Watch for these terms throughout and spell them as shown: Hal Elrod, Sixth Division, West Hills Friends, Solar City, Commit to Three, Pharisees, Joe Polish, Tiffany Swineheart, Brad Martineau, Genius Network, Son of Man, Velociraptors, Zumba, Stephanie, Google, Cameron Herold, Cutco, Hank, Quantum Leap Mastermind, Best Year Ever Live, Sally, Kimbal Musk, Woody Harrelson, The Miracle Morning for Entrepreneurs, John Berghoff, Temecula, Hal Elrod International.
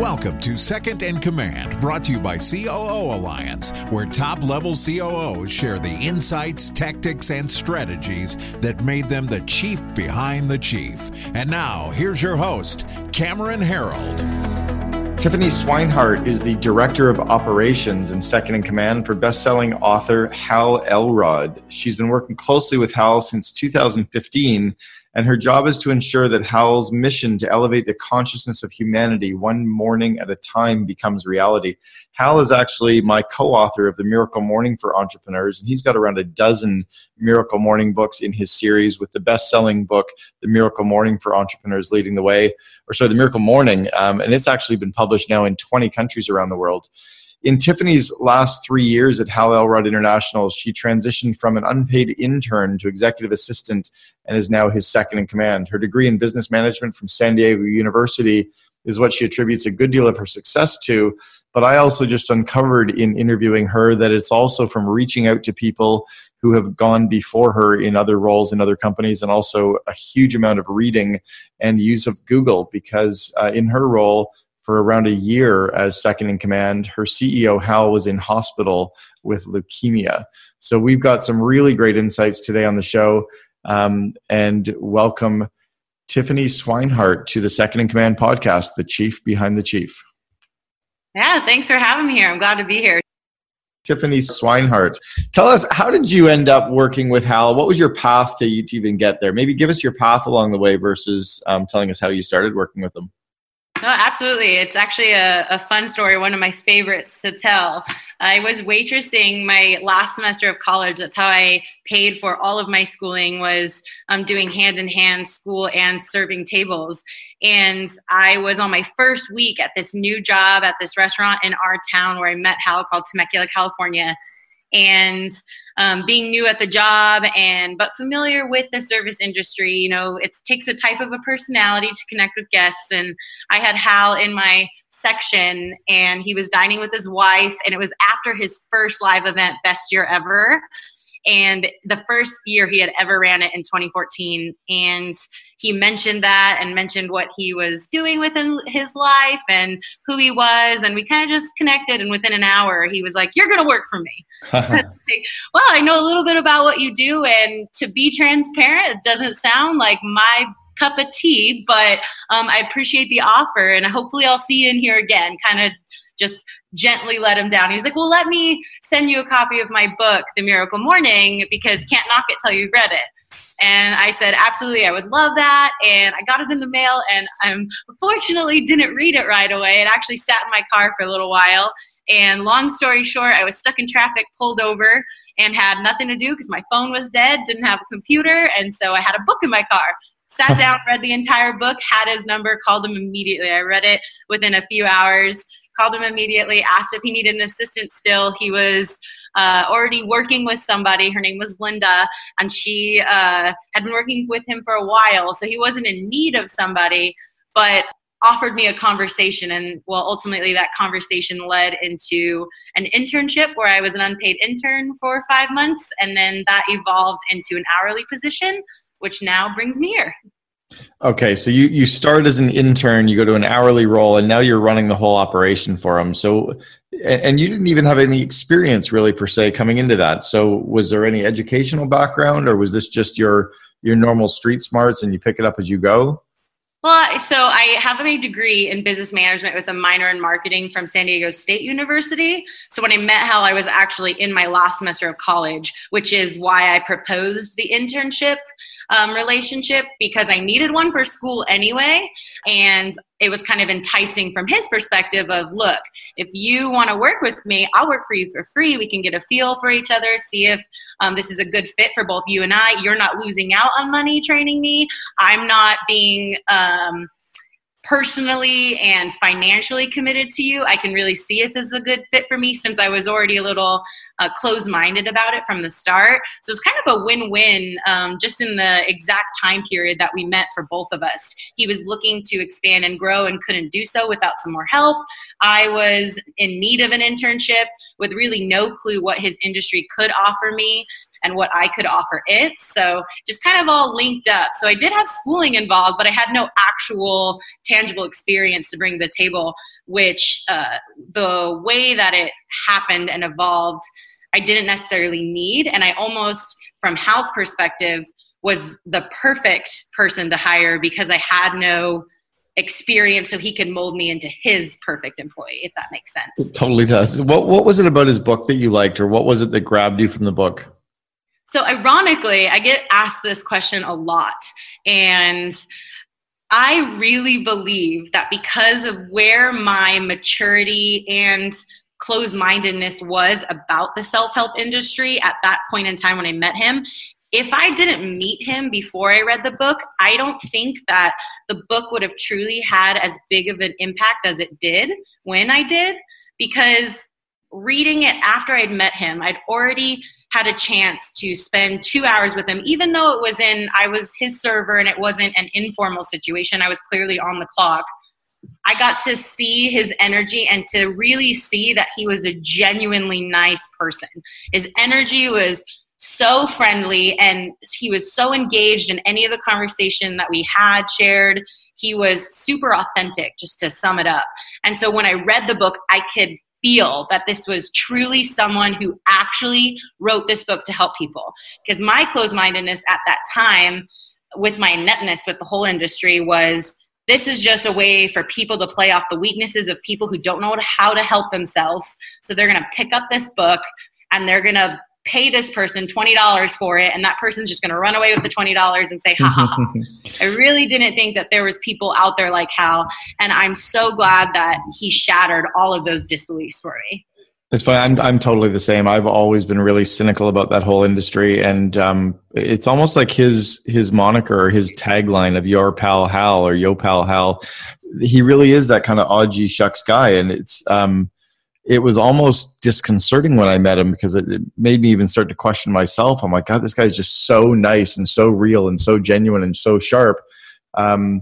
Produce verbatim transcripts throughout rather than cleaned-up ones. Welcome to Second in Command, brought to you by C O O Alliance, where top-level C O Os share the insights, tactics, and strategies that made them the chief behind the chief. And now, here's your host, Cameron Herold. Tiffany Swineheart is the Director of Operations and Second in Command for best-selling author Hal Elrod. She's been working closely with Hal since two thousand fifteen, and her job is to ensure that Hal's mission to elevate the consciousness of humanity one morning at a time becomes reality. Hal is actually my co-author of The Miracle Morning for Entrepreneurs, and he's got around a dozen Miracle Morning books in his series, with the best-selling book, The Miracle Morning for Entrepreneurs, leading the way, or sorry, The Miracle Morning, um, and it's actually been published now in twenty countries around the world. In Tiffany's last three years at Hal Elrod International, she transitioned from an unpaid intern to executive assistant and is now his second in command. Her degree in business management from San Diego University is what she attributes a good deal of her success to, but I also just uncovered in interviewing her that it's also from reaching out to people who have gone before her in other roles in other companies, and also a huge amount of reading and use of Google, because uh, in her role, for around a year as second in command, her C E O, Hal, was in hospital with leukemia. So we've got some really great insights today on the show. Um, and welcome Tiffany Swineheart to the Second in Command podcast, the chief behind the chief. Yeah, thanks for having me here. I'm glad to be here. Tiffany Swineheart, tell us, how did you end up working with Hal? What was your path to you to even get there? Maybe give us your path along the way versus um, telling us how you started working with them. No, absolutely. It's actually a, a fun story, one of my favorites to tell. I was waitressing my last semester of college. That's how I paid for all of my schooling, was um, doing hand-in-hand school and serving tables. And I was on my first week at this new job at this restaurant in our town where I met Hal, called Temecula, California. And um, being new at the job, and but familiar with the service industry, you know, it takes a type of a personality to connect with guests. And I had Hal in my section, and he was dining with his wife, and it was after his first live event, Best Year Ever. And the first year he had ever ran it in twenty fourteen. And he mentioned that and mentioned what he was doing within his life and who he was. And we kind of just connected. And within an hour, he was like, "You're going to work for me." Like, well, I know a little bit about what you do. And to be transparent, it doesn't sound like my cup of tea, but um, I appreciate the offer. And hopefully I'll see you in here again. Kind of just gently let him down. He was like, "Well, let me send you a copy of my book, The Miracle Morning, because can't knock it till you've read it." And I said, "Absolutely, I would love that." And I got it in the mail, and I unfortunately didn't read it right away. It actually sat in my car for a little while. And long story short, I was stuck in traffic, pulled over, and had nothing to do because my phone was dead, didn't have a computer. And so I had a book in my car. Sat down, read the entire book, had his number, called him immediately. I read it within a few hours. Called him immediately, asked if he needed an assistant still. He was uh, already working with somebody. Her name was Linda, and she uh, had been working with him for a while. So he wasn't in need of somebody, but offered me a conversation. And well, ultimately that conversation led into an internship where I was an unpaid intern for five months. And then that evolved into an hourly position, which now brings me here. Okay, so you, you start as an intern, you go to an hourly role, and now you're running the whole operation for them. So, and, and you didn't even have any experience really per se coming into that. So was there any educational background, or was this just your your normal street smarts and you pick it up as you go? Well, so I have a degree in business management with a minor in marketing from San Diego State University. So when I met Hal, I was actually in my last semester of college, which is why I proposed the internship um, relationship, because I needed one for school anyway. And it was kind of enticing from his perspective of, look, if you want to work with me, I'll work for you for free. We can get a feel for each other, see if um, this is a good fit for both you and I. You're not losing out on money training me. I'm not being um, personally and financially committed to you. I can really see if this is a good fit for me, since I was already a little uh, closed-minded about it from the start. So it's kind of a win-win um, just in the exact time period that we met for both of us. He was looking to expand and grow and couldn't do so without some more help. I was in need of an internship with really no clue what his industry could offer me and what I could offer it. So just kind of all linked up. So I did have schooling involved, but I had no actual tangible experience to bring to the table, which uh, the way that it happened and evolved, I didn't necessarily need. And I almost, from Hal's perspective, was the perfect person to hire because I had no experience, so he could mold me into his perfect employee, if that makes sense. It totally does. What What was it about his book that you liked, or what was it that grabbed you from the book? So ironically, I get asked this question a lot. And I really believe that because of where my maturity and closed-mindedness was about the self-help industry at that point in time when I met him, if I didn't meet him before I read the book, I don't think that the book would have truly had as big of an impact as it did when I did, because reading it after I'd met him, I'd already had a chance to spend two hours with him, even though it was in, I was his server and it wasn't an informal situation. I was clearly on the clock. I got to see his energy and to really see that he was a genuinely nice person. His energy was so friendly, and he was so engaged in any of the conversation that we had shared. He was super authentic, just to sum it up. And so when I read the book, I could feel that this was truly someone who actually wrote this book to help people. Because my closed-mindedness at that time, with my ineptness with the whole industry, was this is just a way for people to play off the weaknesses of people who don't know how to help themselves. So they're going to pick up this book and they're going to pay this person twenty dollars for it, and that person's just going to run away with the twenty dollars and say, ha, ha, ha. I really didn't think that there was people out there like Hal, and I'm so glad that he shattered all of those disbeliefs for me. It's funny. I'm, I'm totally the same. I've always been really cynical about that whole industry, and um, it's almost like his his moniker or his tagline of your pal Hal or yo pal Hal, he really is that kind of odgy shucks guy, and it's... Um, It was almost disconcerting when I met him because it, it made me even start to question myself. I'm like, God, this guy's just so nice and so real and so genuine and so sharp. Um,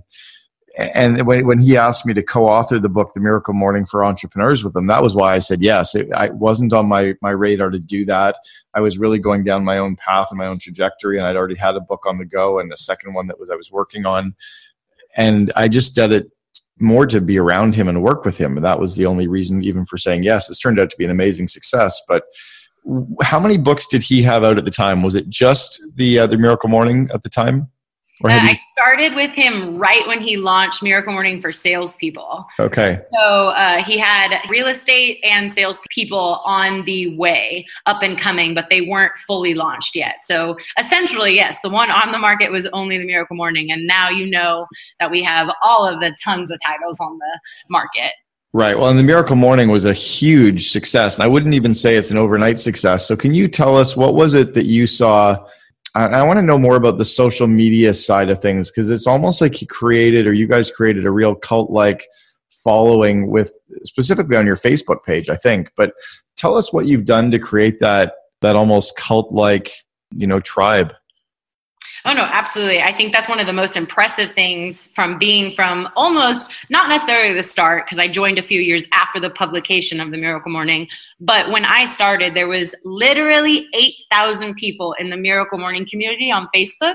and when, when he asked me to co-author the book, The Miracle Morning for Entrepreneurs, with him, that was why I said yes. It I wasn't on my, my radar to do that. I was really going down my own path and my own trajectory, and I'd already had a book on the go and the second one that was I was working on. And I just did it more to be around him and work with him. And that was the only reason even for saying yes. It's turned out to be an amazing success. But how many books did he have out at the time? Was it just the uh, the Miracle Morning at the time? Or uh, he- I started with him right when he launched Miracle Morning for Salespeople. Okay. So uh, he had real estate and salespeople on the way, up and coming, but they weren't fully launched yet. So essentially, yes, the one on the market was only the Miracle Morning. And now you know that we have all of the tons of titles on the market. Right. Well, and the Miracle Morning was a huge success. And I wouldn't even say it's an overnight success. So can you tell us, what was it that you saw? I want to know more about the social media side of things, because it's almost like he created, or you guys created, a real cult-like following with, specifically on your Facebook page, I think. But tell us what you've done to create that that almost cult-like, you know, tribe. Oh, no, absolutely. I think that's one of the most impressive things from being from almost, not necessarily the start, because I joined a few years after the publication of The Miracle Morning. But when I started, there was literally eight thousand people in the Miracle Morning community on Facebook.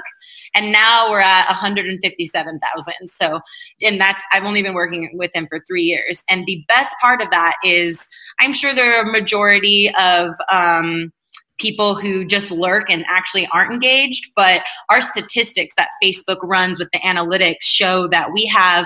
And now we're at one hundred fifty-seven thousand. So, and that's, I've only been working with him for three years. And the best part of that is I'm sure there are a majority of, um, people who just lurk and actually aren't engaged. But our statistics that Facebook runs with the analytics show that we have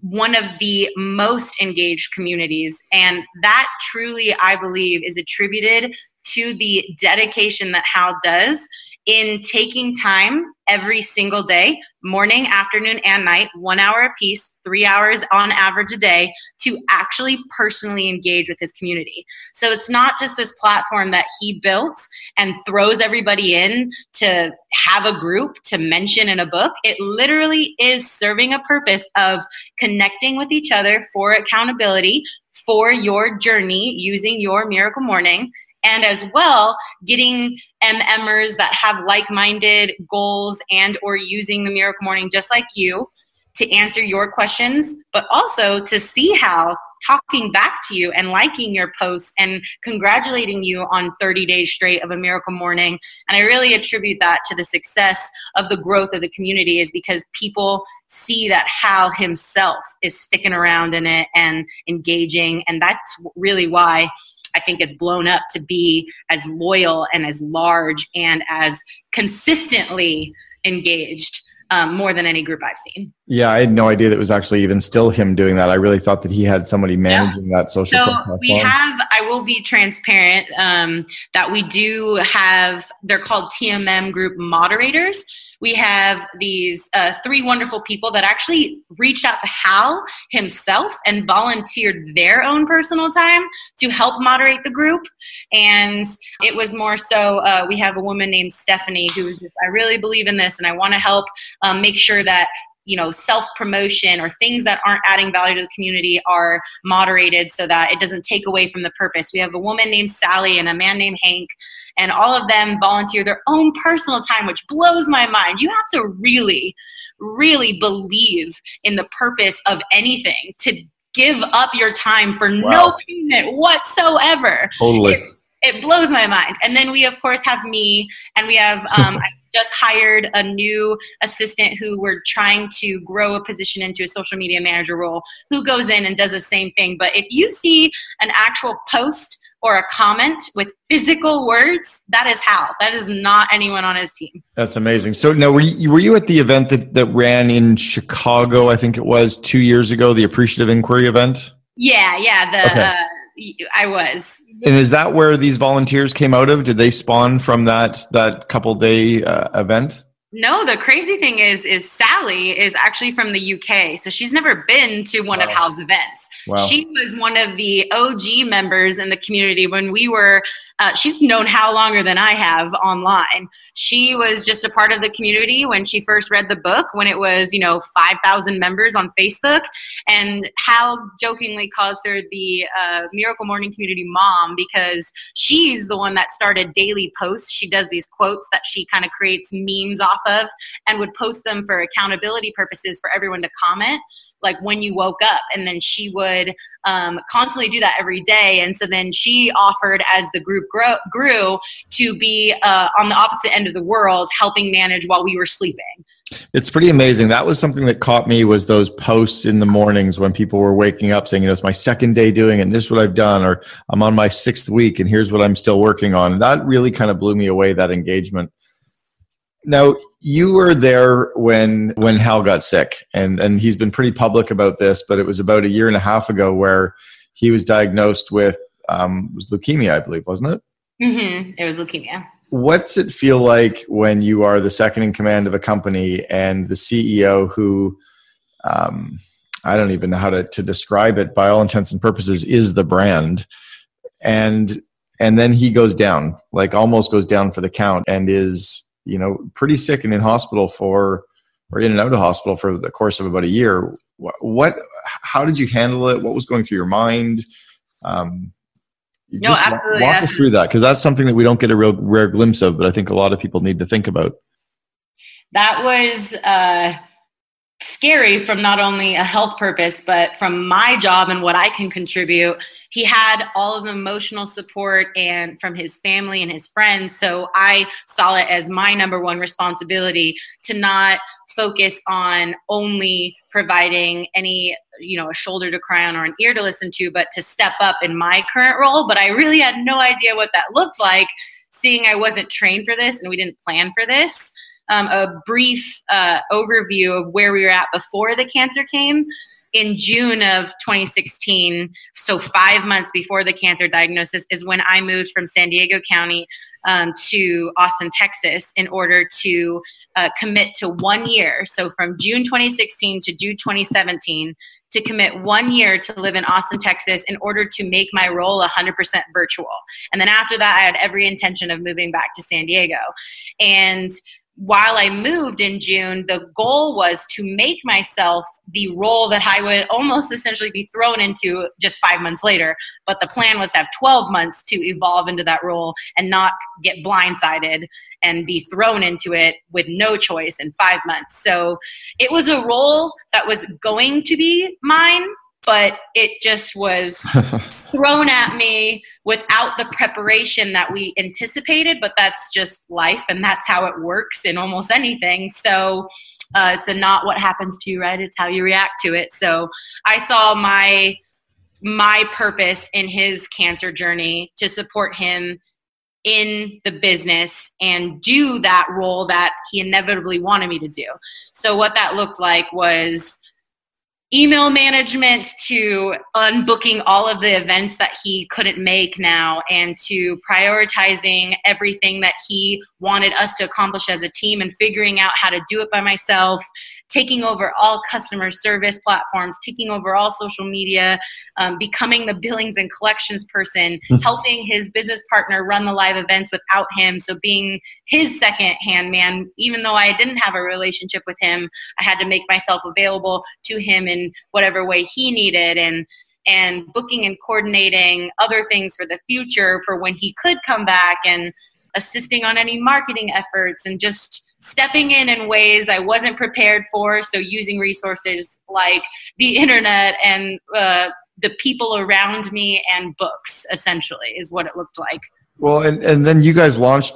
one of the most engaged communities. And that truly, I believe, is attributed to the dedication that Hal does in taking time every single day, morning, afternoon, and night, one hour a piece, three hours on average a day, to actually personally engage with his community. So it's not just this platform that he built and throws everybody in to have a group to mention in a book. It literally is serving a purpose of connecting with each other for accountability for your journey using your Miracle Morning. And as well, getting M Mers that have like-minded goals and or using the Miracle Morning just like you to answer your questions, but also to see how talking back to you and liking your posts and congratulating you on thirty days straight of a miracle morning. And I really attribute that to the success of the growth of the community, is because people see that Hal himself is sticking around in it and engaging. And that's really why I think it's blown up to be as loyal and as large and as consistently engaged, um, more than any group I've seen. Yeah, I had no idea that it was actually even still him doing that. I really thought that he had somebody managing yeah. that social. So we have, I will be transparent, um, that we do have, they're called T M M group moderators. We have these uh, three wonderful people that actually reached out to Hal himself and volunteered their own personal time to help moderate the group. And it was more so, uh, we have a woman named Stephanie who was just, I really believe in this and I want to help um, make sure that, you know, self-promotion or things that aren't adding value to the community are moderated so that it doesn't take away from the purpose. We have a woman named Sally and a man named Hank, and all of them volunteer their own personal time, which blows my mind. You have to really, really believe in the purpose of anything to give up your time for wow. no payment whatsoever. Totally. It, it blows my mind. And then we, of course, have me, and we have um, – just hired a new assistant who we're trying to grow a position into a social media manager role, who goes in and does the same thing. But if you see an actual post or a comment with physical words, that is Hal. That is not anyone on his team. That's amazing. So now, were you, were you at the event that, that ran in Chicago, I think it was two years ago, the Appreciative Inquiry event? Yeah, yeah. The okay. uh, I was. And is that where these volunteers came out of? Did they spawn from that that couple day uh, event? No, the crazy thing is, is Sally is actually from the U K. So she's never been to one wow. of Hal's events. Wow. She was one of the O G members in the community when we were, uh, she's known Hal longer than I have online. She was just a part of the community when she first read the book, when it was, you know, five thousand members on Facebook. And Hal jokingly calls her the uh, Miracle Morning Community Mom, because she's the one that started daily posts. She does these quotes that she kind of creates memes off of and would post them for accountability purposes for everyone to comment, like when you woke up. And then she would um, constantly do that every day. And so then she offered, as the group grow, grew, to be uh, on the opposite end of the world, helping manage while we were sleeping. It's pretty amazing. That was something that caught me, was those posts in the mornings when people were waking up saying, you know, it's my second day doing it and this is what I've done, or I'm on my sixth week and here's what I'm still working on. And that really kind of blew me away, that engagement. Now, you were there when when Hal got sick, and, and he's been pretty public about this, but it was about a year and a half ago where he was diagnosed with um, was leukemia, I believe, wasn't it? Mm-hmm. It was leukemia. What's it feel like when you are the second in command of a company and the C E O who, um, I don't even know how to, to describe it, by all intents and purposes, is the brand, and and then he goes down, like almost goes down for the count, and is... you know, pretty sick and in hospital for, or in and out of hospital for the course of about a year. What, how did you handle it? What was going through your mind? Um, you no, just absolutely, walk absolutely. us through that, because that's something that we don't get a real rare glimpse of, but I think a lot of people need to think about. That was uh, scary from not only a health purpose, but from my job and what I can contribute. He had all of the emotional support and from his family and his friends. So I saw it as my number one responsibility to not focus on only providing any, you know, a shoulder to cry on or an ear to listen to, but to step up in my current role. But I really had no idea what that looked like, seeing I wasn't trained for this and we didn't plan for this. Um, a brief uh, overview of where we were at before the cancer came. In June of twenty sixteen, so five months before the cancer diagnosis, is when I moved from San Diego County um, to Austin, Texas, in order to uh, commit to one year. So from June twenty sixteen to June twenty seventeen, to commit one year to live in Austin, Texas, in order to make my role one hundred percent virtual. And then after that, I had every intention of moving back to San Diego. And while I moved in June, the goal was to make myself the role that I would almost essentially be thrown into just five months later. But the plan was to have twelve months to evolve into that role and not get blindsided and be thrown into it with no choice in five months. So it was a role that was going to be mine, but it just was thrown at me without the preparation that we anticipated, but that's just life and that's how it works in almost anything. So uh, it's a not what happens to you, right? It's how you react to it. So I saw my my purpose in his cancer journey to support him in the business and do that role that he inevitably wanted me to do. So what that looked like was email management to unbooking all of the events that he couldn't make now and to prioritizing everything that he wanted us to accomplish as a team and figuring out how to do it by myself, taking over all customer service platforms, taking over all social media, um, becoming the billings and collections person, helping his business partner run the live events without him. So being his second hand man, even though I didn't have a relationship with him, I had to make myself available to him in in whatever way he needed, and and booking and coordinating other things for the future for when he could come back, and assisting on any marketing efforts, and just stepping in in ways I wasn't prepared for. So using resources like the internet and uh, the people around me and books, essentially, is what it looked like. Well, and, and then you guys launched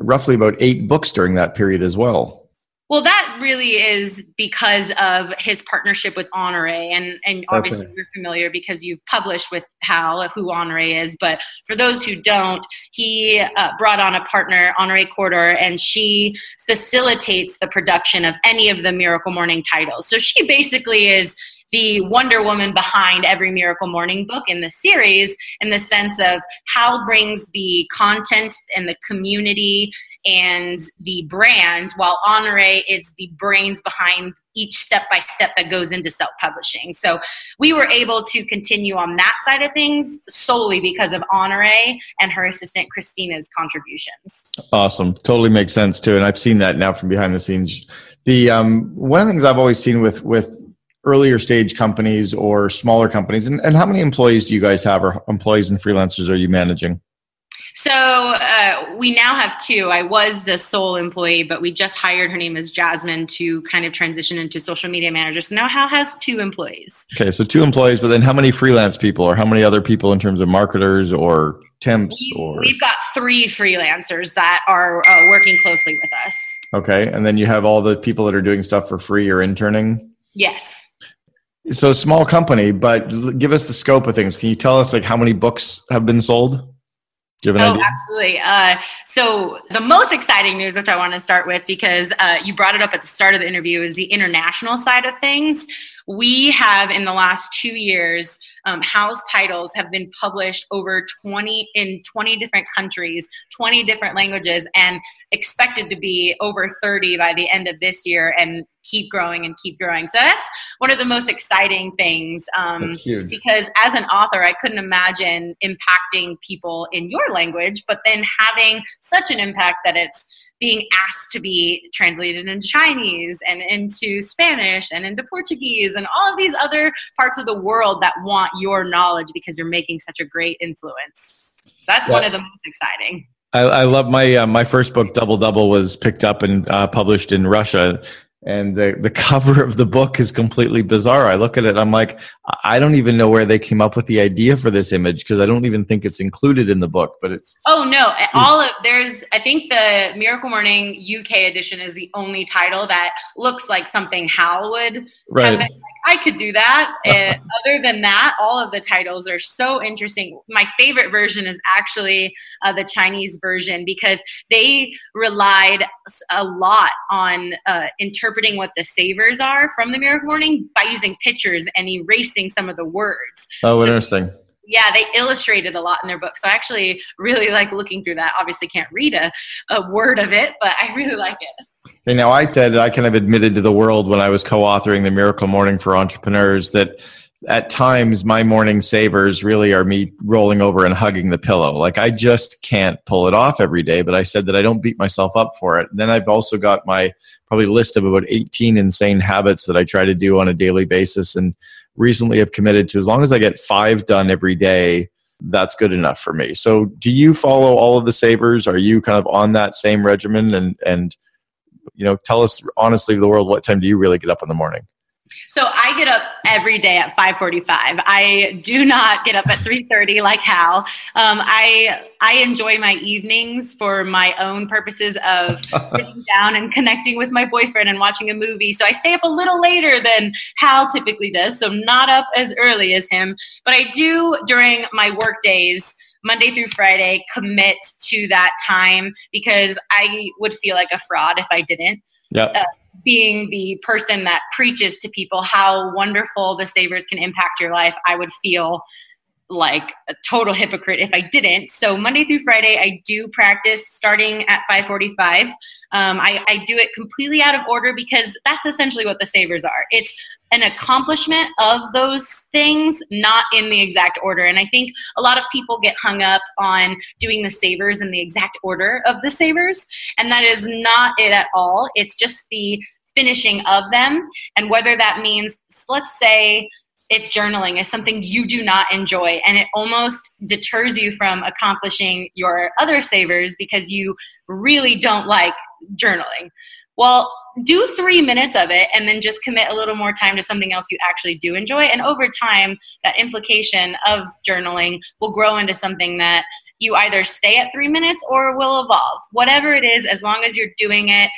roughly about eight books during that period as well. Well, that really is because of his partnership with Honore, and, and obviously okay. You're familiar because you've published with Hal, who Honore is, but for those who don't, he uh, brought on a partner, Honore Corder, and she facilitates the production of any of the Miracle Morning titles. So she basically is the Wonder Woman behind every Miracle Morning book in the series, in the sense of how brings the content and the community and the brand, while Honore is the brains behind each step-by-step that goes into self-publishing. So we were able to continue on that side of things solely because of Honore and her assistant Christina's contributions. Awesome. Totally makes sense too. And I've seen that now from behind the scenes. The um, one of the things I've always seen with with earlier stage companies or smaller companies, and, and how many employees do you guys have, or employees and freelancers are you managing? So uh, we now have two. I was the sole employee, but we just hired, her name is Jasmine, to kind of transition into social media manager. So now Hal has two employees. Okay, so two employees, but then how many freelance people, or how many other people in terms of marketers or temps? We, or We've got three freelancers that are uh, working closely with us. Okay, and then you have all the people that are doing stuff for free or interning? Yes. So small company, but give us the scope of things. Can you tell us like how many books have been sold? Do you have an oh, idea? Absolutely. Uh, so the most exciting news, which I want to start with, because uh, you brought it up at the start of the interview, is the international side of things. We have, in the last two years, um, Hal's titles have been published over twenty in twenty different countries, twenty different languages, and expected to be over thirty by the end of this year, and keep growing and keep growing. So that's one of the most exciting things, um, because as an author, I couldn't imagine impacting people in your language, but then having such an impact that it's being asked to be translated into Chinese and into Spanish and into Portuguese and all of these other parts of the world that want your knowledge because you're making such a great influence. So that's yeah. one of the most exciting. I, I love my, uh, my first book, Double Double, was picked up and uh, published in Russia. And the, the cover of the book is completely bizarre. I look at it, I'm like, I don't even know where they came up with the idea for this image, because I don't even think it's included in the book, but it's... Oh, no. All of there's, I think the Miracle Morning U K edition is the only title that looks like something Hal would right. have been like, I could do that. And other than that, all of the titles are so interesting. My favorite version is actually uh, the Chinese version, because they relied a lot on uh, interpreting what the savers are from the Miracle Morning by using pictures and erasing some of the words. Oh, so, interesting. Yeah, they illustrated a lot in their book. So I actually really like looking through that. Obviously can't read a, a word of it, but I really like it. You know, I said, I kind of admitted to the world when I was co-authoring the Miracle Morning for Entrepreneurs that at times my morning savers really are me rolling over and hugging the pillow. Like I just can't pull it off every day, but I said that I don't beat myself up for it. And then I've also got my probably list of about eighteen insane habits that I try to do on a daily basis. And recently I've committed to, as long as I get five done every day, that's good enough for me. So do you follow all of the savers? Are you kind of on that same regimen? And, and, you know, tell us honestly to the world, what time do you really get up in the morning? So I get up every day at five forty-five. I do not get up at three thirty like Hal. Um, I I enjoy my evenings for my own purposes of sitting down and connecting with my boyfriend and watching a movie. So I stay up a little later than Hal typically does, so not up as early as him. But I do, during my work days, Monday through Friday, commit to that time because I would feel like a fraud if I didn't. Yep. Uh, being the person that preaches to people how wonderful the Savers can impact your life, I would feel like a total hypocrite if I didn't. So Monday through Friday, I do practice starting at five forty-five. Um, I, I do it completely out of order because that's essentially what the Savers are. It's an accomplishment of those things, not in the exact order. And I think a lot of people get hung up on doing the Savers in the exact order of the Savers. And that is not it at all. It's just the finishing of them. And whether that means, let's say, if journaling is something you do not enjoy and it almost deters you from accomplishing your other Savers because you really don't like journaling, well, do three minutes of it and then just commit a little more time to something else you actually do enjoy. And over time, that implication of journaling will grow into something that you either stay at three minutes or will evolve. Whatever it is, as long as you're doing it,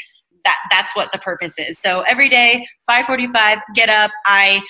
that that's what the purpose is. So every day, five forty-five, get up. I...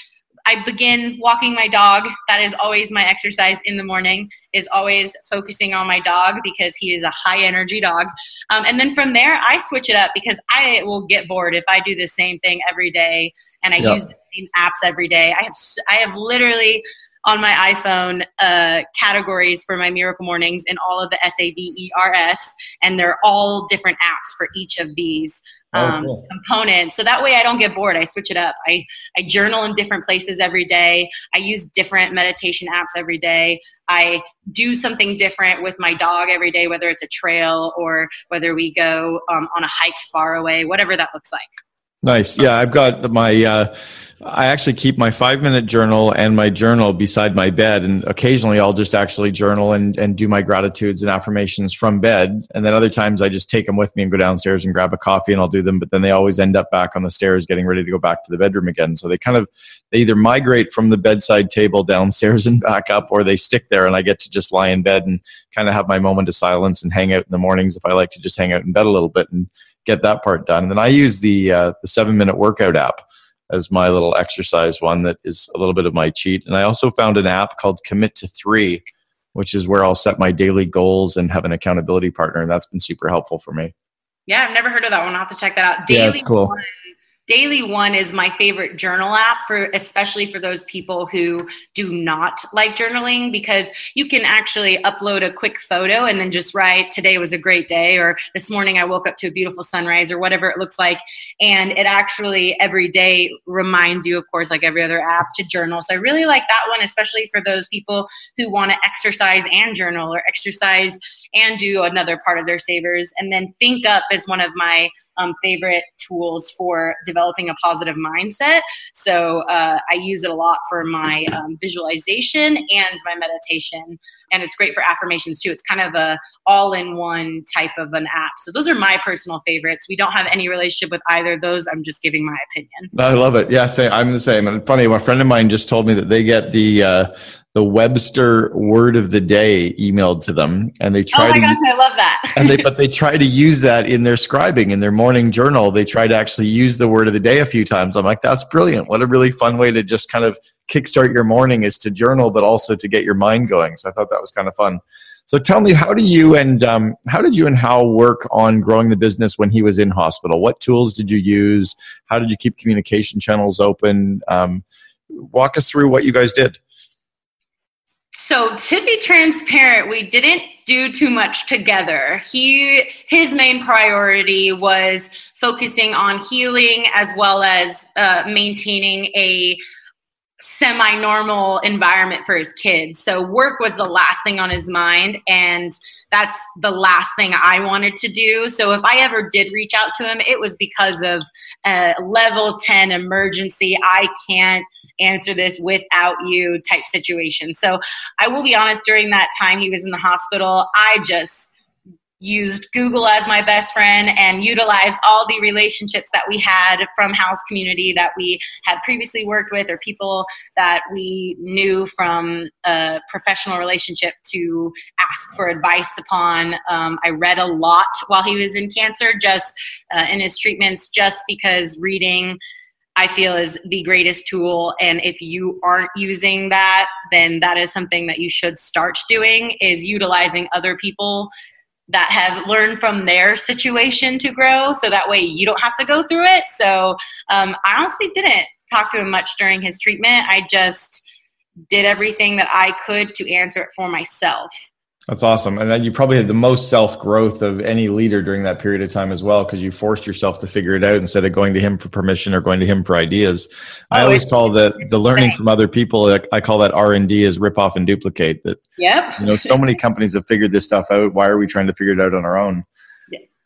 I begin walking my dog. That is always my exercise in the morning, is always focusing on my dog because he is a high energy dog. Um, and then from there, I switch it up because I will get bored if I do the same thing every day and I yep. use the same apps every day. I have I have literally on my iPhone uh, categories for my Miracle Mornings in all of the S A V E R S, and they're all different apps for each of these Um, oh, cool. components. So that way I don't get bored. I switch it up. I, I journal in different places every day. I use different meditation apps every day. I do something different with my dog every day, whether it's a trail or whether we go um, on a hike far away, whatever that looks like. Nice. Yeah, I've got my, uh, I actually keep my five minute journal and my journal beside my bed. And occasionally I'll just actually journal and, and do my gratitudes and affirmations from bed. And then other times I just take them with me and go downstairs and grab a coffee and I'll do them. But then they always end up back on the stairs getting ready to go back to the bedroom again. So they kind of, they either migrate from the bedside table downstairs and back up, or they stick there and I get to just lie in bed and kind of have my moment of silence and hang out in the mornings if I like to just hang out in bed a little bit and get that part done. And then I use the uh, the seven minute workout app as my little exercise one that is a little bit of my cheat. And I also found an app called Commit to Three, which is where I'll set my daily goals and have an accountability partner. And that's been super helpful for me. Yeah, I've never heard of that one. I'll have to check that out. Daily yeah, it's cool. One, Daily One is my favorite journal app, for especially for those people who do not like journaling, because you can actually upload a quick photo and then just write, today was a great day, or this morning I woke up to a beautiful sunrise, or whatever it looks like. And it actually every day reminds you, of course, like every other app, to journal. So I really like that one, especially for those people who want to exercise and journal, or exercise and do another part of their Savers. And then Think Up is one of my um, favorite tools for developing a positive mindset. So uh, I use it a lot for my um, visualization and my meditation. And it's great for affirmations too. It's kind of a all-in-one type of an app. So those are my personal favorites. We don't have any relationship with either of those. I'm just giving my opinion. I love it. Yeah, say I'm the same. And funny, a friend of mine just told me that they get the uh, the Webster word of the day emailed to them, and they try. Oh my gosh, to, I love that. and they, but they try to use that in their scribing, in their morning journal. They try to actually use the word of the day a few times. I'm like, that's brilliant. What a really fun way to just kind of kickstart your morning is to journal, but also to get your mind going. So I thought that was kind of fun. So tell me, how do you and um, how did you and Hal work on growing the business when he was in hospital? What tools did you use? How did you keep communication channels open? Um, walk us through what you guys did. So to be transparent, we didn't do too much together. He, his main priority was focusing on healing as well as uh, maintaining a semi-normal environment for his kids. So work was the last thing on his mind, and that's the last thing I wanted to do. So if I ever did reach out to him, it was because of a level ten emergency, I can't answer this without you type situation. So I will be honest, during that time he was in the hospital, I just used Google as my best friend and utilized all the relationships that we had from Hal's community that we had previously worked with, or people that we knew from a professional relationship, to ask for advice upon. Um, I read a lot while he was in cancer, just uh, in his treatments, just because reading, I feel, is the greatest tool. And if you aren't using that, then that is something that you should start doing, is utilizing other people that have learned from their situation to grow, so that way you don't have to go through it. So um, I honestly didn't talk to him much during his treatment. I just did everything that I could to answer it for myself. That's awesome. And then you probably had the most self-growth of any leader during that period of time as well, because you forced yourself to figure it out instead of going to him for permission or going to him for ideas. I always call that the learning from other people, I call that R and D, is rip off and duplicate. That, yep. You know, so many companies have figured this stuff out. Why are we trying to figure it out on our own?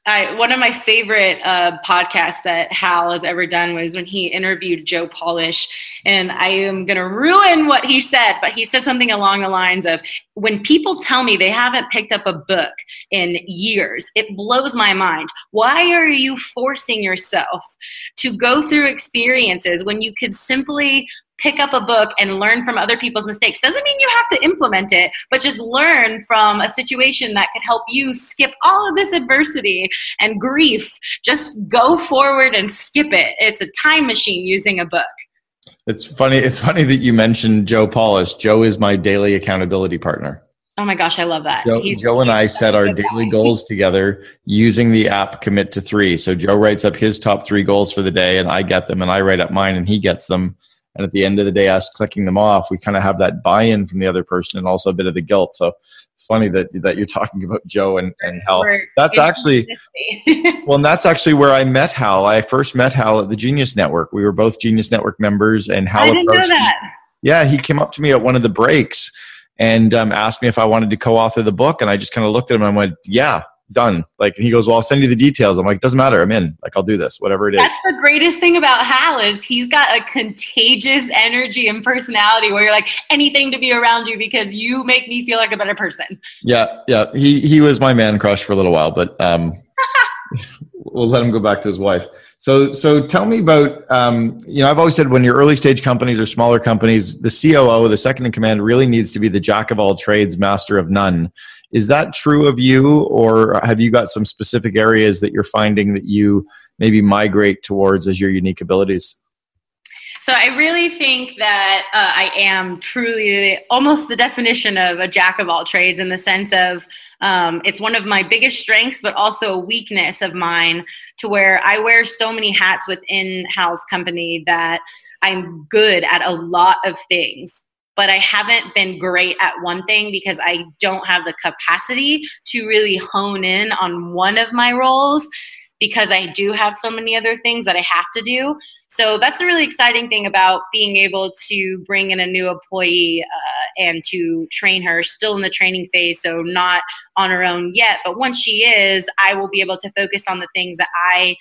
I, one of my favorite uh, podcasts that Hal has ever done was when he interviewed Joe Polish, and I am going to ruin what he said, but he said something along the lines of, when people tell me they haven't picked up a book in years, it blows my mind. Why are you forcing yourself to go through experiences when you could simply pick up a book and learn from other people's mistakes? Doesn't mean you have to implement it, but just learn from a situation that could help you skip all of this adversity and grief. Just go forward and skip it. It's a time machine using a book. It's funny. It's funny that you mentioned Joe Polish. Joe is my daily accountability partner. Oh my gosh, I love that. Joe, Joe and I set our daily goals together using the app Commit to Three. So Joe writes up his top three goals for the day, and I get them, and I write up mine, and he gets them. And at the end of the day, us clicking them off, we kind of have that buy-in from the other person, and also a bit of the guilt. So it's funny that that you're talking about Joe and, and Hal. That's actually, well, and that's actually where I met Hal. I first met Hal at the Genius Network. We were both Genius Network members, and Hal I didn't approached know that. Me. Yeah, he came up to me at one of the breaks and um, asked me if I wanted to co-author the book. And I just kind of looked at him and went, yeah. Done. Like, and he goes, well, I'll send you the details. I'm like, doesn't matter. I'm in. Like, I'll do this, whatever it is. That's the greatest thing about Hal, is he's got a contagious energy and personality where you're like, anything to be around you, because you make me feel like a better person. Yeah. Yeah. He, he was my man crush for a little while, but, um, we'll let him go back to his wife. So, so tell me about, um, you know, I've always said when you're early stage companies or smaller companies, the C O O, the second in command, really needs to be the jack of all trades, master of none. Is that true of you, or have you got some specific areas that you're finding that you maybe migrate towards as your unique abilities? So I really think that uh, I am truly almost the definition of a jack of all trades, in the sense of um, it's one of my biggest strengths, but also a weakness of mine, to where I wear so many hats within Hal's company that I'm good at a lot of things. But I haven't been great at one thing because I don't have the capacity to really hone in on one of my roles, because I do have so many other things that I have to do. So that's a really exciting thing about being able to bring in a new employee uh, and to train her, still in the training phase, so not on her own yet. But once she is, I will be able to focus on the things that I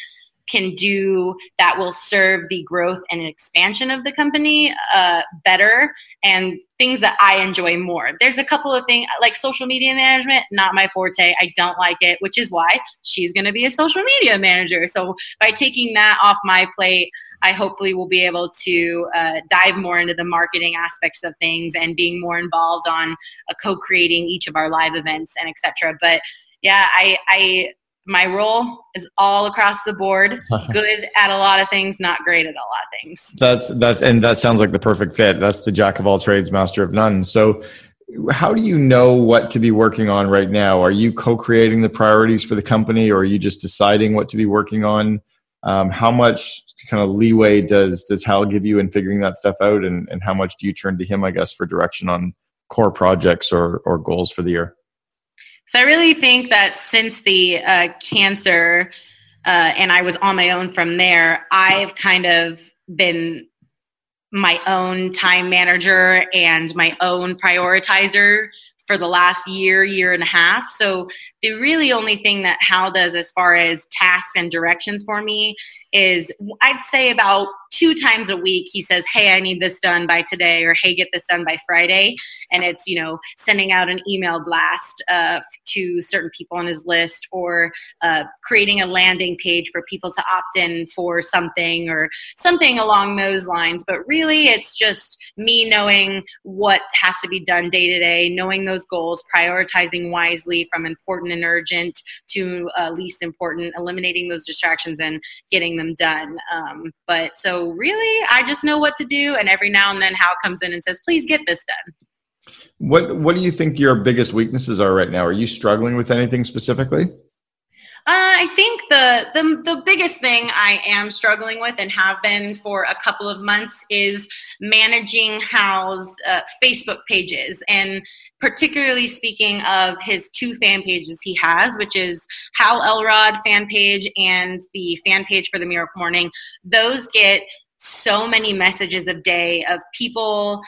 can do that will serve the growth and expansion of the company uh, better, and things that I enjoy more. There's a couple of things, like social media management, not my forte. I don't like it, which is why she's going to be a social media manager. So by taking that off my plate, I hopefully will be able to uh, dive more into the marketing aspects of things and being more involved on uh, co-creating each of our live events and et cetera. But yeah, I, I, my role is all across the board. Good at a lot of things, not great at a lot of things. That's that's and that sounds like the perfect fit. That's the jack of all trades, master of none. So how do you know what to be working on right now? Are you co-creating the priorities for the company, or are you just deciding what to be working on? Um, how much kind of leeway does does Hal give you in figuring that stuff out, and, and how much do you turn to him, I guess, for direction on core projects or or goals for the year? So I really think that since the uh, cancer uh, and I was on my own from there, I've kind of been my own time manager and my own prioritizer for the last year, year and a half. So the really only thing that Hal does as far as tasks and directions for me is I'd say about two times a week he says, hey, I need this done by today, or hey, get this done by Friday. And it's, you know, sending out an email blast uh, to certain people on his list, or uh, creating a landing page for people to opt in for something or something along those lines. But really it's just me knowing what has to be done day to day, knowing those goals, prioritizing wisely from important and urgent to uh, least important, eliminating those distractions and getting them done. Um, but so really, I just know what to do, and every now and then Hal comes in and says, please get this done. What What do you think your biggest weaknesses are right now? Are you struggling with anything specifically? Uh, I think the, the the biggest thing I am struggling with and have been for a couple of months is managing Hal's uh, Facebook pages, and particularly speaking of his two fan pages he has, which is Hal Elrod fan page and the fan page for The Miracle Morning. Those get so many messages a day of people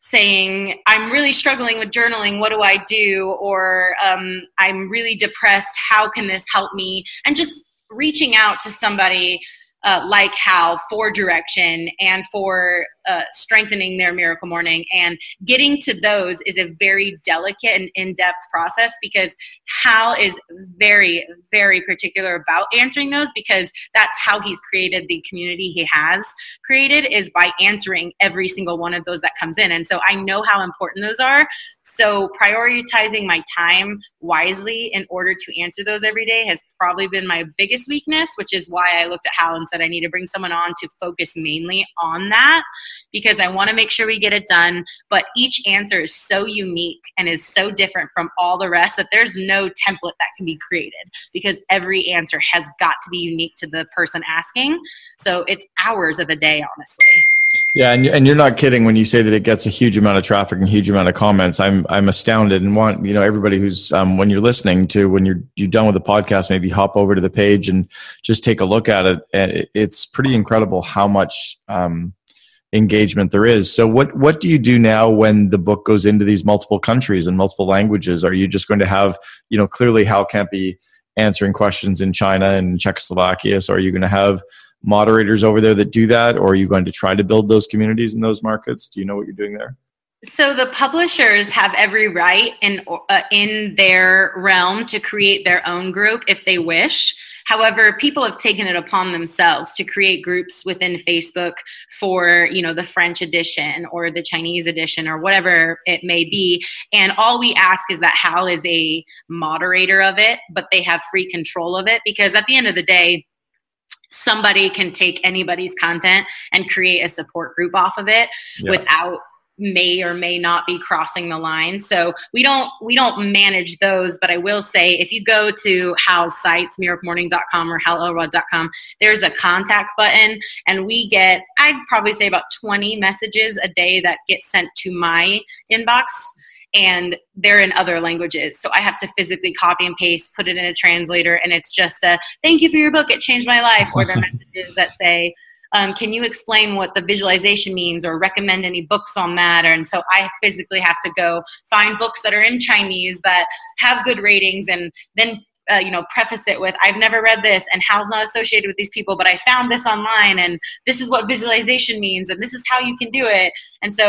saying, I'm really struggling with journaling, what do I do? Or um, I'm really depressed, how can this help me? And just reaching out to somebody uh, like Hal for direction and for uh, strengthening their Miracle Morning. And getting to those is a very delicate and in-depth process, because Hal is very, very particular about answering those, because that's how he's created the community he has created, is by answering every single one of those that comes in. And so I know how important those are. So prioritizing my time wisely in order to answer those every day has probably been my biggest weakness, which is why I looked at Hal and said, I need to bring someone on to focus mainly on that, because I want to make sure we get it done. But each answer is so unique and is so different from all the rest that there's no template that can be created, because every answer has got to be unique to the person asking. So it's hours of a day, honestly. Yeah, and and you're not kidding when you say that it gets a huge amount of traffic and huge amount of comments. I'm I'm astounded, and want, you know, everybody who's um, when you're listening to, when you're you're done with the podcast, maybe hop over to the page and just take a look at it. And it's pretty incredible how much um, engagement there is. So what what do you do now when the book goes into these multiple countries and multiple languages? Are you just going to have, you know, clearly Hal can't be answering questions in China and Czechoslovakia, so are you going to have moderators over there that do that, or are you going to try to build those communities in those markets? Do you know what you're doing there? So the publishers have every right in uh, in their realm to create their own group if they wish. However, people have taken it upon themselves to create groups within Facebook for, you know, the French edition or the Chinese edition or whatever it may be. And all we ask is that Hal is a moderator of it, but they have free control of it, because at the end of the day, somebody can take anybody's content and create a support group off of it yeah. without may or may not be crossing the line. So we don't we don't manage those, but I will say if you go to Hal's sites, miracle morning dot com or Hal Elrod dot com, there's a contact button, and we get, I'd probably say about twenty messages a day that get sent to my inbox, and they're in other languages. So I have to physically copy and paste, put it in a translator, and it's just a thank you for your book, it changed my life. Or there are messages that say, um, can you explain what the visualization means or recommend any books on that? And so I physically have to go find books that are in Chinese that have good ratings, and then Uh, you know, preface it with, I've never read this, and Hal's not associated with these people, but I found this online, and this is what visualization means, and this is how you can do it. And so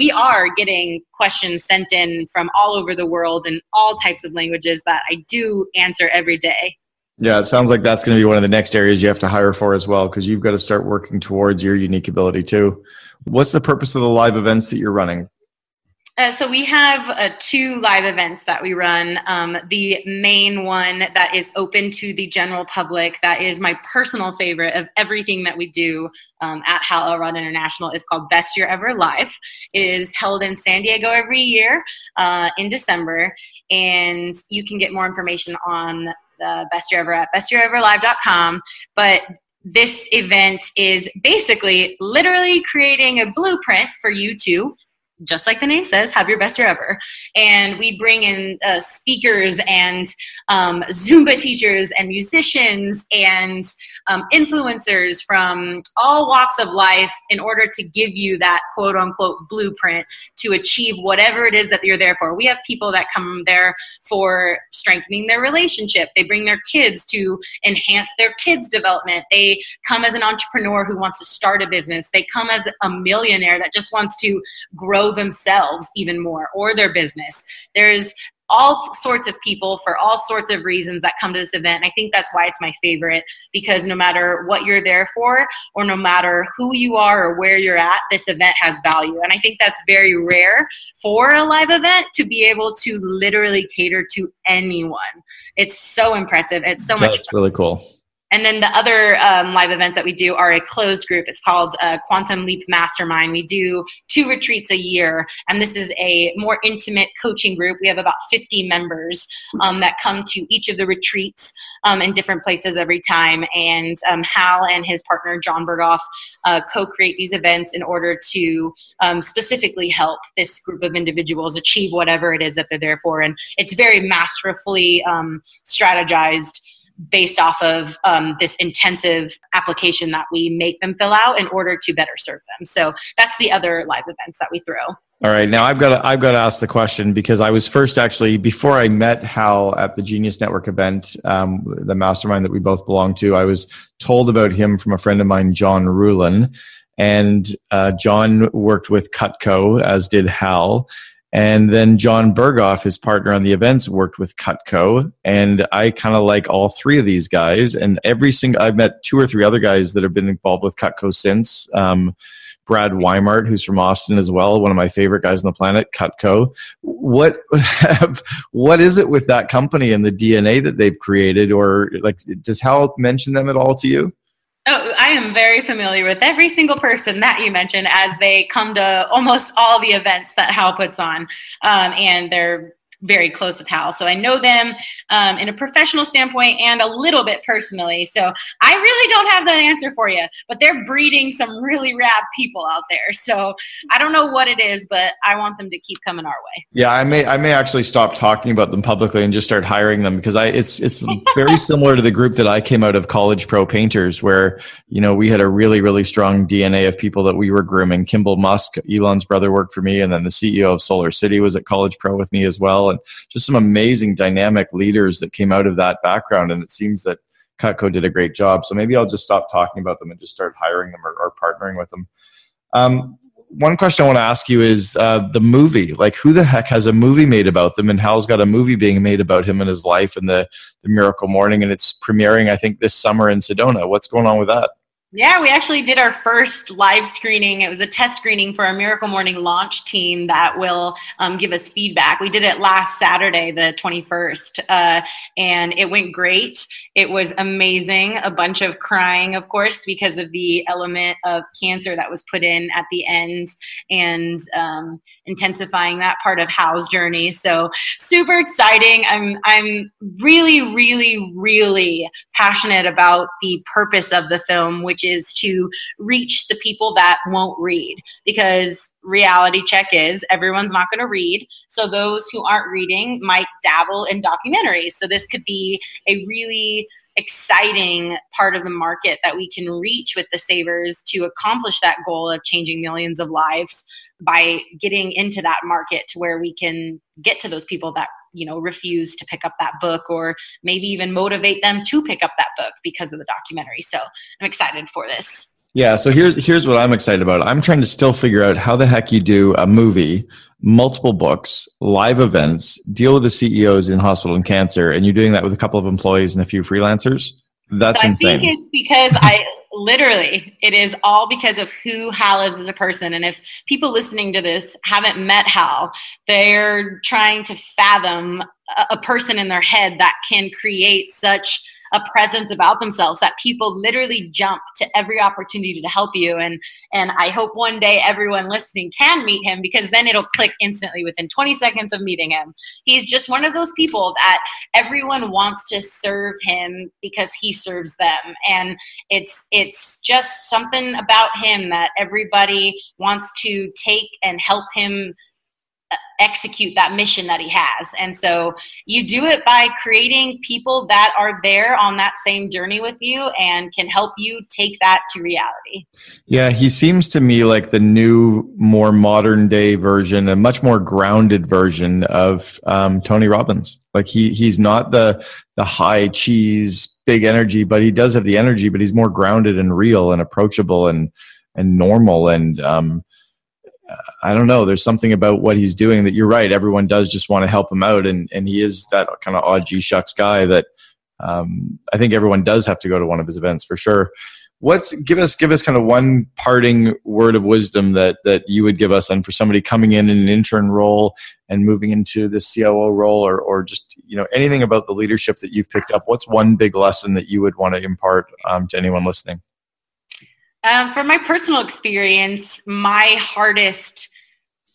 we are getting questions sent in from all over the world in all types of languages that I do answer every day. Yeah, it sounds like that's going to be one of the next areas you have to hire for as well, because you've got to start working towards your unique ability too. What's the purpose of the live events that you're running? Uh, so we have uh, two live events that we run. Um, the main one that is open to the general public, that is my personal favorite of everything that we do um, at Hal Elrod International, is called Best Year Ever Live. It is held in San Diego every year uh, in December, and you can get more information on the Best Year Ever at best year ever live dot com. But this event is basically literally creating a blueprint for you to just like the name says, have your best year ever. And we bring in uh, speakers and um, Zumba teachers and musicians and um, influencers from all walks of life in order to give you that quote unquote blueprint to achieve whatever it is that you're there for. We have people that come there for strengthening their relationship. They bring their kids to enhance their kids' development. They come as an entrepreneur who wants to start a business. They come as a millionaire that just wants to grow themselves even more, or their business. There's all sorts of people for all sorts of reasons that come to this event. And I think that's why it's my favorite, because no matter what you're there for, or no matter who you are or where you're at, this event has value. And I think that's very rare for a live event to be able to literally cater to anyone. It's so impressive. It's so much fun. That's really cool. And then the other um, live events that we do are a closed group. It's called uh, Quantum Leap Mastermind. We do two retreats a year, and this is a more intimate coaching group. We have about fifty members um, that come to each of the retreats um, in different places every time. And um, Hal and his partner, John Berghoff, uh, co-create these events in order to um, specifically help this group of individuals achieve whatever it is that they're there for. And it's very masterfully um, strategized based off of um, this intensive application that we make them fill out in order to better serve them. So that's the other live events that we throw. All right. Now I've got to, I've got to ask the question, because I was first actually, before I met Hal at the Genius Network event, um, the mastermind that we both belong to, I was told about him from a friend of mine, John Rulin. And uh, John worked with Cutco, as did Hal. And then John Berghoff, his partner on the events, worked with Cutco. And I kind of like all three of these guys. And every single, I've met two or three other guys that have been involved with Cutco since. Um, Brad Weimart, who's from Austin as well, one of my favorite guys on the planet, Cutco. What have, what is it with that company and the D N A that they've created? Or like, does Hal mention them at all to you? Oh, I am very familiar with every single person that you mentioned as they come to almost all the events that Hal puts on, um, and they're very close with Hal. So I know them um, in a professional standpoint and a little bit personally. So I really don't have that answer for you, but they're breeding some really rad people out there. So I don't know what it is, but I want them to keep coming our way. Yeah, I may I may actually stop talking about them publicly and just start hiring them, because I it's it's very similar to the group that I came out of, College Pro Painters, where, you know, we had a really, really strong D N A of people that we were grooming. Kimbal Musk, Elon's brother, worked for me, and then the C E O of Solar City was at College Pro with me as well. And just some amazing dynamic leaders that came out of that background. And it seems that Cutco did a great job. So maybe I'll just stop talking about them and just start hiring them or, or partnering with them. Um, one question I want to ask you is uh, the movie. Like, who the heck has a movie made about them? And Hal's got a movie being made about him and his life and the, the Miracle Morning. And it's premiering, I think, this summer in Sedona. What's going on with that? Yeah, we actually did our first live screening. It was a test screening for our Miracle Morning launch team that will um, give us feedback. We did it last Saturday, the twenty-first, uh, and it went great. It was amazing. A bunch of crying, of course, because of the element of cancer that was put in at the end and um, intensifying that part of Hal's journey. So super exciting. I'm I'm really, really, really passionate about the purpose of the film, which is to reach the people that won't read, because reality check is everyone's not going to read. So those who aren't reading might dabble in documentaries. So this could be a really exciting part of the market that we can reach with the Savers to accomplish that goal of changing millions of lives by getting into that market to where we can get to those people that, you know, refuse to pick up that book, or maybe even motivate them to pick up that book because of the documentary. So I'm excited for this. Yeah. So here's, here's what I'm excited about. I'm trying to still figure out how the heck you do a movie, multiple books, live events, deal with the C E Os in hospital and cancer. And you're doing that with a couple of employees and a few freelancers. That's so I insane. I think it's because I literally, it is all because of who Hal is as a person. And if people listening to this haven't met Hal, they're trying to fathom a person in their head that can create such a presence about themselves that people literally jump to every opportunity to help you. And, and I hope one day everyone listening can meet him, because then it'll click instantly within twenty seconds of meeting him. He's just one of those people that everyone wants to serve him because he serves them. And it's, it's just something about him that everybody wants to take and help him execute that mission that he has. And so you do it by creating people that are there on that same journey with you and can help you take that to reality. Yeah, he seems to me like the new, more modern day version, a much more grounded version of um, Tony Robbins. Like he he's not the the high cheese, big energy, but he does have the energy, but he's more grounded and real and approachable and and normal and um I don't know. There's something about what he's doing that you're right. Everyone does just want to help him out. And, and he is that kind of odd G-shucks guy that um, I think everyone does have to go to one of his events for sure. What's give us, give us kind of one parting word of wisdom that, that you would give us, and for somebody coming in in an intern role and moving into the C O O role, or, or just, you know, anything about the leadership that you've picked up, what's one big lesson that you would want to impart um, to anyone listening? Um, from my personal experience, my hardest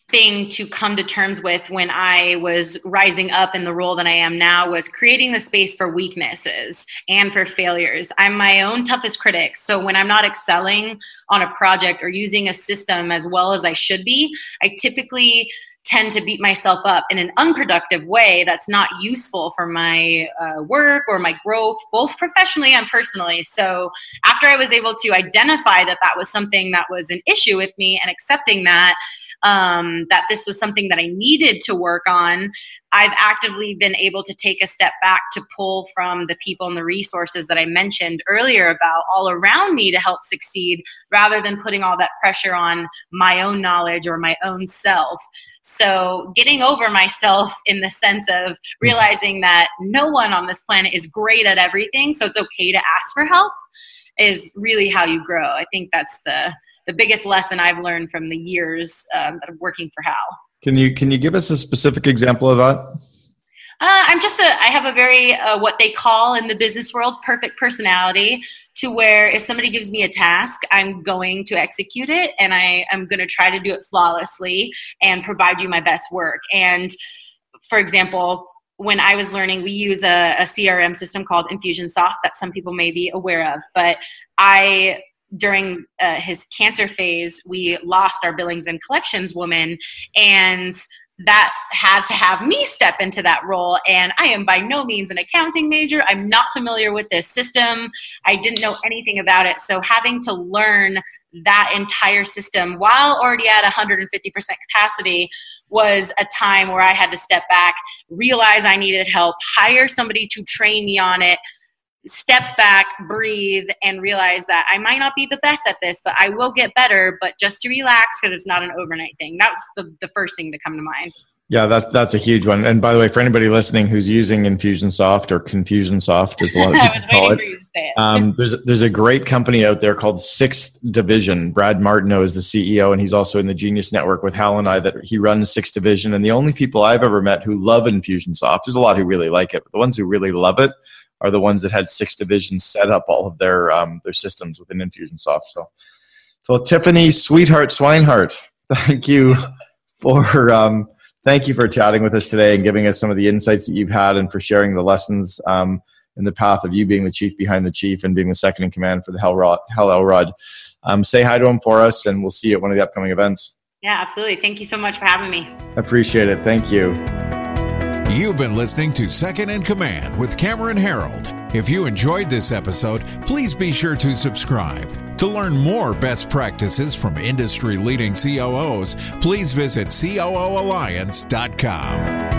thing to come to terms with when I was rising up in the role that I am now was creating the space for weaknesses and for failures. I'm my own toughest critic. So when I'm not excelling on a project or using a system as well as I should be, I typically tend to beat myself up in an unproductive way that's not useful for my uh, work or my growth, both professionally and personally. So after I was able to identify that that was something that was an issue with me and accepting that, um, that this was something that I needed to work on, I've actively been able to take a step back to pull from the people and the resources that I mentioned earlier about all around me to help succeed, rather than putting all that pressure on my own knowledge or my own self. So getting over myself in the sense of realizing that no one on this planet is great at everything, so it's okay to ask for help, is really how you grow. I think that's the, the biggest lesson I've learned from the years um, of working for Hal. Can you can you give us a specific example of that? Uh, I'm just a, I have a very, uh, what they call in the business world, perfect personality, to where if somebody gives me a task, I'm going to execute it, and I, I'm going to try to do it flawlessly and provide you my best work. And for example, when I was learning, we use a, a C R M system called Infusionsoft that some people may be aware of, but I... during uh, his cancer phase, we lost our billings and collections woman, and that had to have me step into that role. And I am by no means an accounting major. I'm not familiar with this system. I didn't know anything about it. So having to learn that entire system while already at one hundred fifty percent capacity was a time where I had to step back, realize I needed help, hire somebody to train me on it, step back, breathe, and realize that I might not be the best at this, but I will get better, but just to relax, because it's not an overnight thing. That's the, the first thing to come to mind. Yeah, that, that's a huge one. And by the way, for anybody listening who's using Infusionsoft or Confusionsoft, as a lot of people call it, it. Um, there's, there's a great company out there called Sixth Division. Brad Martineau is the C E O, and he's also in the Genius Network with Hal and I, that he runs Sixth Division. And the only people I've ever met who love Infusionsoft, there's a lot who really like it, but the ones who really love it are the ones that had Sixth Division set up all of their um, their systems within Infusionsoft. So, so Tiffany Sweetheart Swineheart, thank you for um, thank you for chatting with us today and giving us some of the insights that you've had, and for sharing the lessons um, in the path of you being the chief behind the chief and being the second in command for the Hal Rod, Hal Elrod. Um, say hi to him for us, and we'll see you at one of the upcoming events. Yeah, absolutely. Thank you so much for having me. Appreciate it. Thank you. You've been listening to Second in Command with Cameron Herold. If you enjoyed this episode, please be sure to subscribe. To learn more best practices from industry-leading C O Os, please visit C O O Alliance dot com.